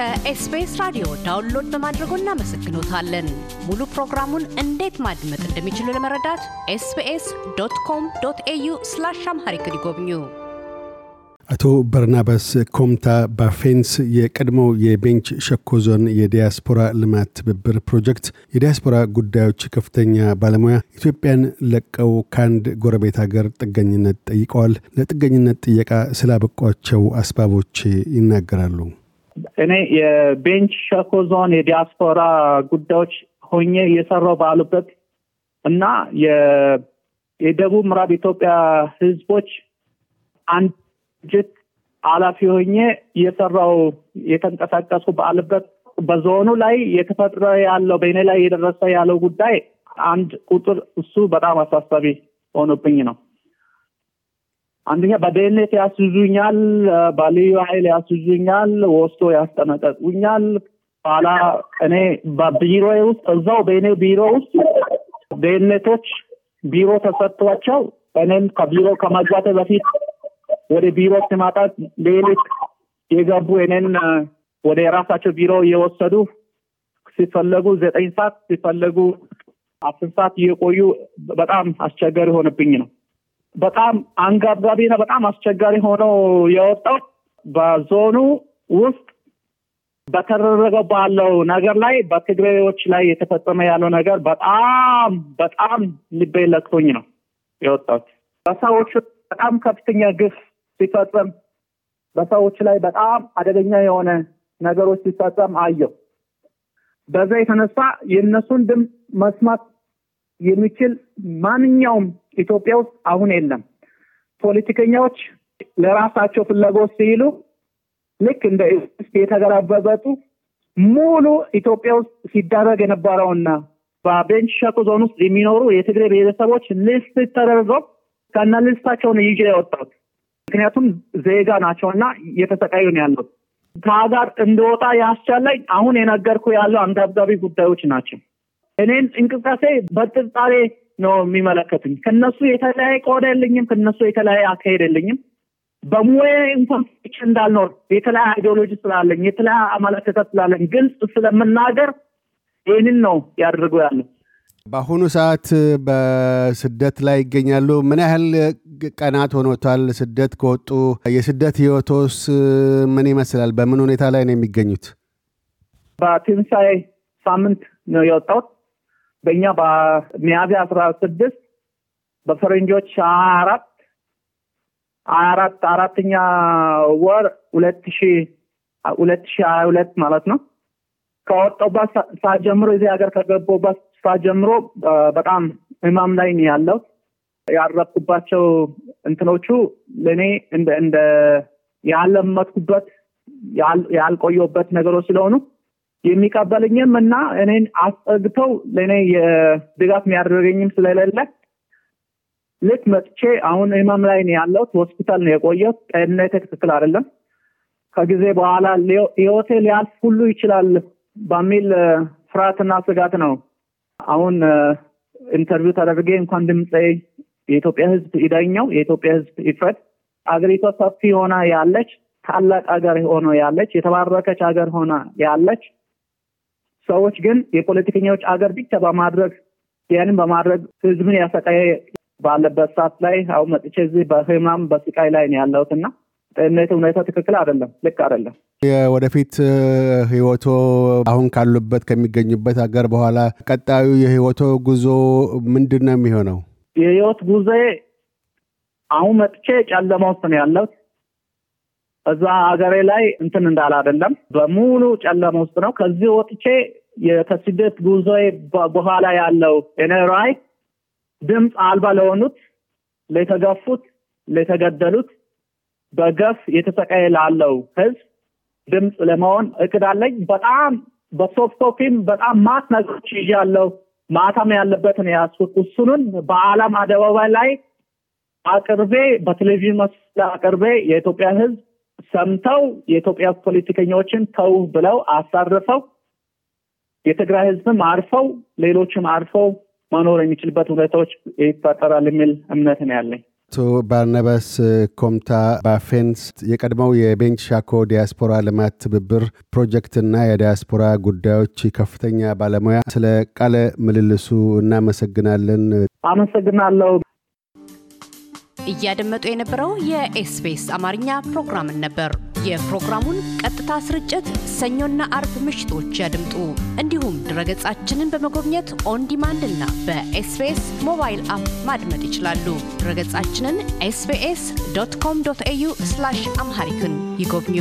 ከኤስቢኤስ ራዲዮ ዳውንሎድ በማድረጎ እናመሰግኖታለን። ሙሉ ፕሮግራሙን እንዴት ማድመጥ እንደሚችሉ ለመረዳት sbs.com.au/amharic ይጎብኙ። አቶ በርናባስ ኮምታ በፌንስ የቀድሞ የቤንች ሸኮ ዞን የዲያስፖራ ልማት ትብብር ፕሮጀክት የዲያስፖራ ጉዳዮች ከፍተኛ ባለሙያ ኢትዮጵያን ለቀው ካንድ ጎረቤት ሀገር ጥገኝነት ጠይቀዋል። ለጥገኝነት ጥየቃ ስላበቋቸው አስባቦች ይናገራሉ። እኔ የቤንች ሸኮ ዞን የዲያስፖራ ጉዳዮች ሆኜ የሰራው ባሉበት እና የደቡብ ምዕራብ ኢትዮጵያ ህዝቦች አንድ ጀት አላፊ ሆኜ የሰራው የተንቀሳቀሱ ባለበት በዞኑ ላይ የተፈጠረ ያለው በእኔ ላይ የደረሰ ያለው ጉዳይ አንድ ቁጥር እሱ በጣም አሳሳቢ ሆኖብኝ ነው። አንደኛ በደህንነት ያስዙኛል፣ በልዩ ኃይል ያስዙኛል፣ ወስቶ ያስጠነቀቁኛል። ባላ እኔ በቢሮዬ ውስጥ እዛው በእኔ ቢሮ ውስጥ ደህንነቶች ቢሮ ተሰጥቷቸው እኔም ከቢሮ ከመግባቴ በፊት ወደ ቢሮ ተማታ ሌሊት የገቡ እነን ወደ ራሳቸው ቢሮ የወሰዱ ሲፈለጉ 9 ሰዓት ሲፈለጉ 10 ሰዓት የቆዩ በጣም አስቸጋሪ ሆነብኝ ነው። በጣም አንገብጋቢና በጣም አስቸጋሪ ሆኖ የወጣው በዞኑ ውስጥ በተደረገ ባለው ነገር ላይ በትግራዮች ላይ የተፈጸመ ያለው ነገር በጣም ልብ ይለቅቶኝ ነው የወጣው። በሰዎች በጣም ከፍተኛ ግፍ ሲፈጸም በሰዎች ላይ በጣም አደገኛ የሆነ ነገሮች ሲፈጸም አየው። በዛ የተነሳ የነሱን ደም መስማት የሚችል ማንኛውም ኢትዮጵያ ውስጥ አሁን የለም። ፖለቲከኞች ለራሳቸው ፍላጎት ሲሉ ልክ እንደ እየተገራበበጡ ሙሉ ኢትዮጵያ ውስጥ ሲደረግ የነበረውና በቤንች ሸኮ ዞን ውስጥ የሚኖሩ የትግሬ ብሔረሰቦች ሊስት ተደርገው ካናልስታቸው ነው ይዤ ያወጣው። ምክንያቱም ዜጋ ናቸውና የተሰቃዩ ነው ያሉት። ታጋር እንደወጣ ያስቻለኝ አሁን የነገርኩ ያለው አንገብጋቢ ጉዳዮች ናቸው። እኔን እንቅስቃሴ በጥርጣሬ ነው የሚመለከቱኝ። ከነሱ የተለየ ቆዳ የለኝም፣ ከነሱ የተለየ አካሄድ የለኝም። በሙያ እንኳን እንዳልኖር የተለየ አይዲዮሎጂ ስላለኝ የተለየ አመለካከት ስላለኝ ግልጽ ስለምናገር ይሄንን ነው ያደርገው ያለው። በአሁኑ ሰዓት በስደት ላይ ይገኛሉ። ምን ያህል ቀናት ሆኖታል ስደት ከወጡ? የስደት ህይወቶስ ምን ይመስላል? በምን ሁኔታ ላይ ነው የሚገኙት? በትንሳኤ ሳምንት ነው የወጣው። በእኛ በሚያዝያ 16 በፈረንጆች 4ኛ ወር 2022 ማለት ነው። ከወጣሁበት ሰዓት ጀምሮ እዚህ ሀገር ከገባሁበት ጀምሮ በጣም ህመም ላይ ነው ያለው። ያረኩባቸው እንትኖቹ ለኔ እንደ ያለመጥኩበት ያልቆየበት ነገሮች ስለሆኑ የሚቀበልኝም እና እኔን አስጠግተው ለኔ የድጋፍ የሚያደርገኝም ስለሌለ ልክ መጥቼ አሁን ህመም ላይ ነው ያለው። ሆስፒታል ነው የቆየው። ጤንነቴ ትክክል አይደለም። ከጊዜ በኋላ ለሆቴል ያልፍ ሁሉ ይችላል በሚል ፍርሃትና ስጋት ነው አሁን ኢንተርቪው ተደረገ። እንኳን ድምጽ የኢትዮጵያ ህዝብ ይዳኛው፣ የኢትዮጵያ ህዝብ ይፈት። አገሪቷ ሰፊ ሆና ያለች ታላቅ ሀገር ሆኖ ያለች የተባረከች ሀገር ሆና ያለች ሰዎች ግን የፖለቲከኞች ሀገር ብቻ በማድረግ ያንን በማድረግ ህዝብን ያሰቃየ ባለበት ሰዓት ላይ አሁን መጥቼ እዚህ በህማም በስቃይ ላይ ነው ያለሁትና ጤንነቱ ሁኔታ ትክክል አይደለም፣ ልክ አይደለም። የወደፊት ህይወቱ አሁን ካሉበት ከሚገኙበት ሀገር በኋላ ቀጣዩ የህይወቱ ጉዞ ምንድነው የሚሆነው? የህይወት ጉዞ አሁን መጥቼ ጨለማ ውስጥ ነው ያለው። እዛ ሀገሬ ላይ እንትን እንዳለ አይደለም፣ በሙሉ ጨለማ ውስጥ ነው። ከዚህ ወጥቼ የከስደት ጉዞ በኋላ ያለው እኔ ራይ ድምጽ አልባ ለሆኑት፣ ለተገፉት፣ ለተገደሉት በገፍ የተሰቃየ ላለው ህዝብ ድምጽ ለመሆን እቅዳለኝ። በጣም በሶፍቶፊም በጣም ማት ነገሮች ይያለው ማታም ያለበት ነው ያስኩት። እሱን በአለም አደባባይ ላይ አቅርቤ በቴሌቪዥን መስላ አቅርቤ የኢትዮጵያ ህዝብ ሰምተው የኢትዮጵያ ፖለቲከኞችን ተው ብለው አሳርፈው የትግራይ ህዝብም አርፈው ሌሎችም አርፈው መኖር የሚችልበት ሁኔታዎች ይፈጠራል የሚል እምነት ነው ያለኝ። አቶ ባርናባስ ኮምታ ባፌንስ የቀድሞው የቤንች ሻኮ ዲያስፖራ ልማት ትብብር ፕሮጀክትና የዲያስፖራ ጉዳዮች ከፍተኛ ባለሙያ ስለ ቃለ ምልልሱ እናመሰግናለን። አመሰግናለሁ። እያደመጡ የነበረው የኤስቢኤስ አማርኛ ፕሮግራም ነበር። የፕሮግራሙን ቀጥታ ስርጭት ሰኞና አርብ ምሽቶች ያድምጡ። እንዲሁም ድረገጻችንን በመጎብኘት ኦን ዲማንድ እና በኤስቢኤስ ሞባይል አፕ ማድመጥ ይችላሉ። ድረገጻችንን sbs.com.au/amharican ይጎብኙ።